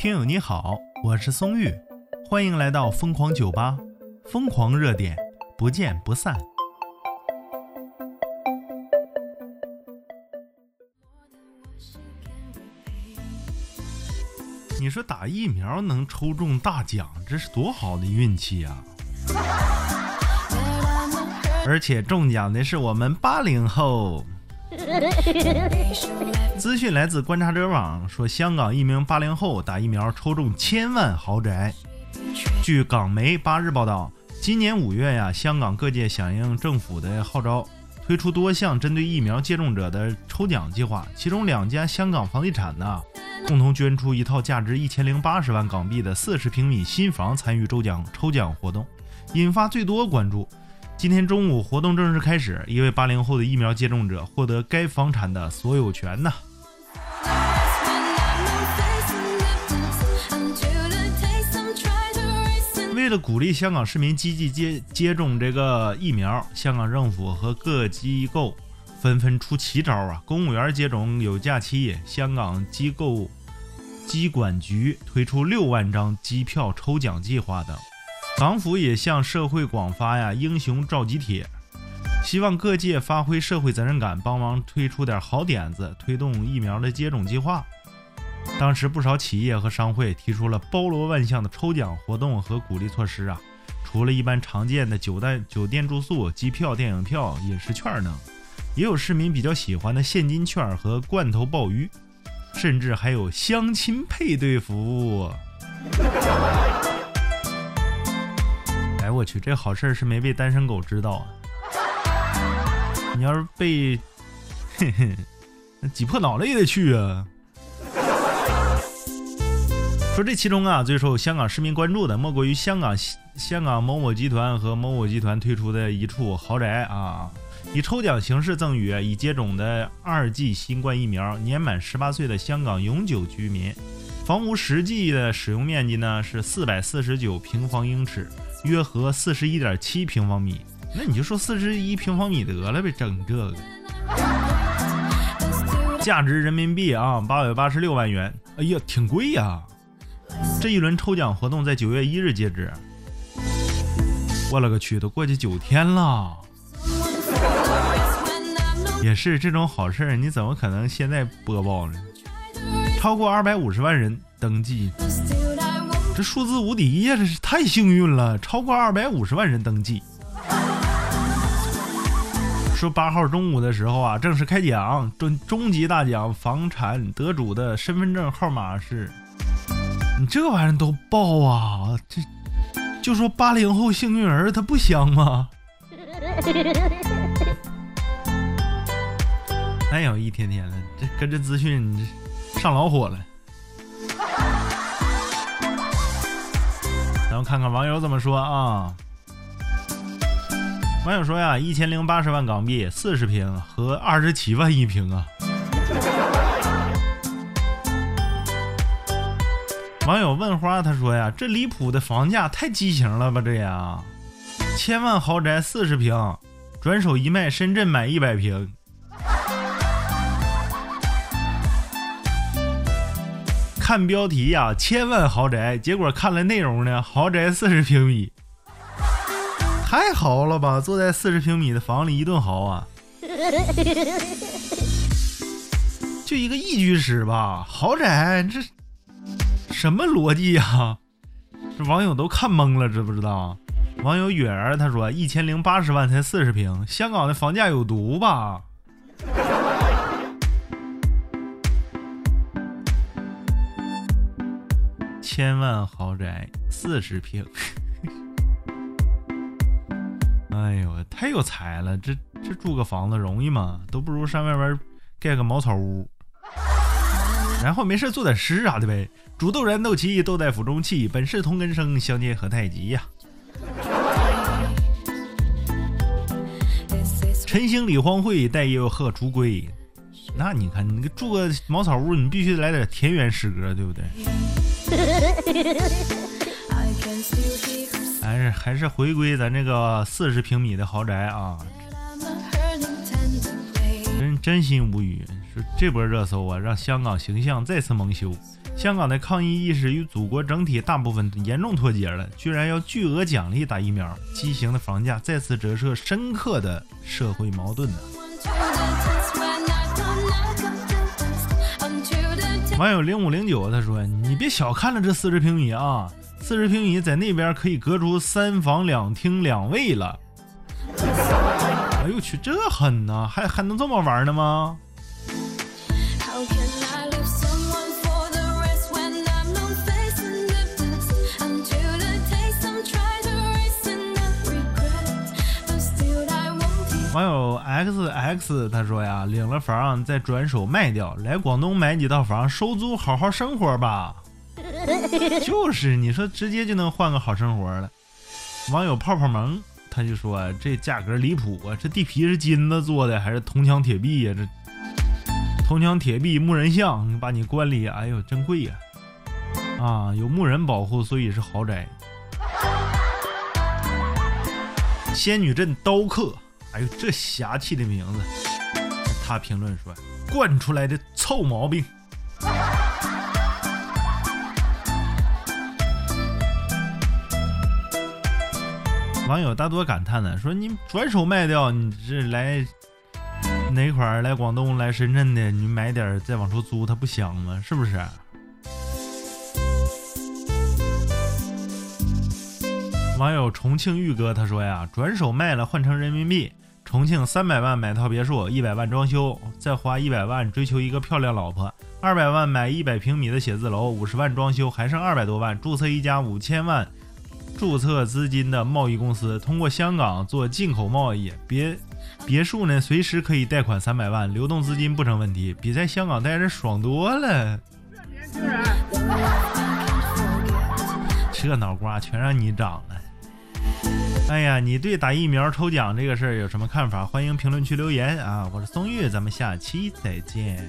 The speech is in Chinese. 听友你好，我是松玉，欢迎来到疯狂酒吧，疯狂热点，不见不散。你说打疫苗能抽中大奖，这是多好的运气啊！而且中奖的是我们80后。资讯来自观察者网，说香港一名80后打疫苗抽中1000万豪宅。据港媒8日报道，今年5月香港各界响应政府的号召，推出多项针对疫苗接种者的抽奖计划，其中2家香港房地产共同捐出一套价值1080万港币的40平米新房参与抽奖活动，引发最多关注。今天中午活动正式开始，一位80后的疫苗接种者获得该房产的所有权。为了鼓励香港市民积极接种这个疫苗，香港政府和各机构纷纷出奇招。公务员接种有假期，香港机管局推出6万张机票抽奖计划等。港府也向社会广发英雄召集帖，希望各界发挥社会责任感，帮忙推出点好点子，推动疫苗的接种计划。当时不少企业和商会提出了包罗万象的抽奖活动和鼓励措施。除了一般常见的酒店住宿、机票、电影票、饮食券等，也有市民比较喜欢的现金券和罐头鲍鱼，甚至还有相亲配对服务。我去，这好事是没被单身狗知道。你要是被挤破脑袋也得去。说这其中最受香港市民关注的，莫过于香港某某集团和某某集团推出的一处豪宅。以抽奖形式赠予已接种的2剂新冠疫苗年满18岁的香港永久居民。房屋实际的使用面积是449平方英尺，约合41.7平方米。那你就说41平方米得了呗，整这个。价值人民币886万元，哎呀，挺贵呀。这一轮抽奖活动在9月1日截止。我了个去，都过去9天了。也是这种好事，你怎么可能现在播报呢？超过250万人登记。这数字无敌呀，这是太幸运了，超过250万人登记。说8号中午的时候正式开奖，终极大奖房产得主的身份证号码是，你这玩意儿都爆啊，这就说80后幸运儿他不香吗？哎呦，一天天了，这跟着资讯上老火了。咱们看看网友怎么说啊？网友说呀，1080万港币40平和27万一平。网友问花他说呀，这离谱的房价太畸形了吧？这呀，1000万豪宅40平，转手一卖，深圳买100平。看标题1000万豪宅，结果看了内容呢，豪宅40平米，太豪了吧！坐在40平米的房里一顿豪，就一个一居室吧，豪宅这什么逻辑呀？这网友都看懵了，知不知道？网友远儿他说1080万才40平，香港的房价有毒吧？1000万豪宅40平，哎呦，太有才了！这住个房子容易吗？都不如上外边盖个茅草屋，然后没事做点诗啥的呗。煮豆燃豆萁，豆在釜中泣，本是同根生，相煎何太急。晨兴理荒秽，待夜荷锄归。那你看，你住个茅草屋，你必须来点田园诗歌，对不对？还是回归咱这个40平米的豪宅啊！真心无语，这波热搜啊，让香港形象再次蒙羞。香港的抗疫意识与祖国整体大部分严重脱节了，居然要巨额奖励打疫苗，畸形的房价再次折射深刻的社会矛盾呢。网友0509他说：“你别小看了这40平米啊，40平米在那边可以隔出3房2厅2卫了。”哎呦去，这狠呐、啊，还能这么玩呢吗？网友 XX 他说呀，领了房再转手卖掉，来广东买几套房收租，好好生活吧。就是你说直接就能换个好生活了。网友泡泡萌他就说、啊、这价格离谱啊，这地皮是金子做的还是铜墙铁壁呀、啊？这铜墙铁壁木人像把你关里，哎呦真贵呀、啊！啊，有木人保护，所以是豪宅。仙女镇刀客。哎呦，这侠气的名字！他评论说：“惯出来的臭毛病。”网友大多感叹呢，说：“你转手卖掉，你这来哪块儿？来广东、来深圳的，你买点再往出租，它不香吗？是不是？”网友重庆玉哥他说呀：“转手卖了，换成人民币。”重庆300万买套别墅，100万装修，再花100万追求一个漂亮老婆，200万买100平米的写字楼，50万装修，还剩200多万注册一家5000万注册资金的贸易公司，通过香港做进口贸易。别墅呢，随时可以贷款300万，流动资金不成问题，比在香港待着爽多了。这脑瓜全让你长了。哎呀，你对打疫苗抽奖这个事儿有什么看法？欢迎评论区留言啊！我是松玉，咱们下期再见。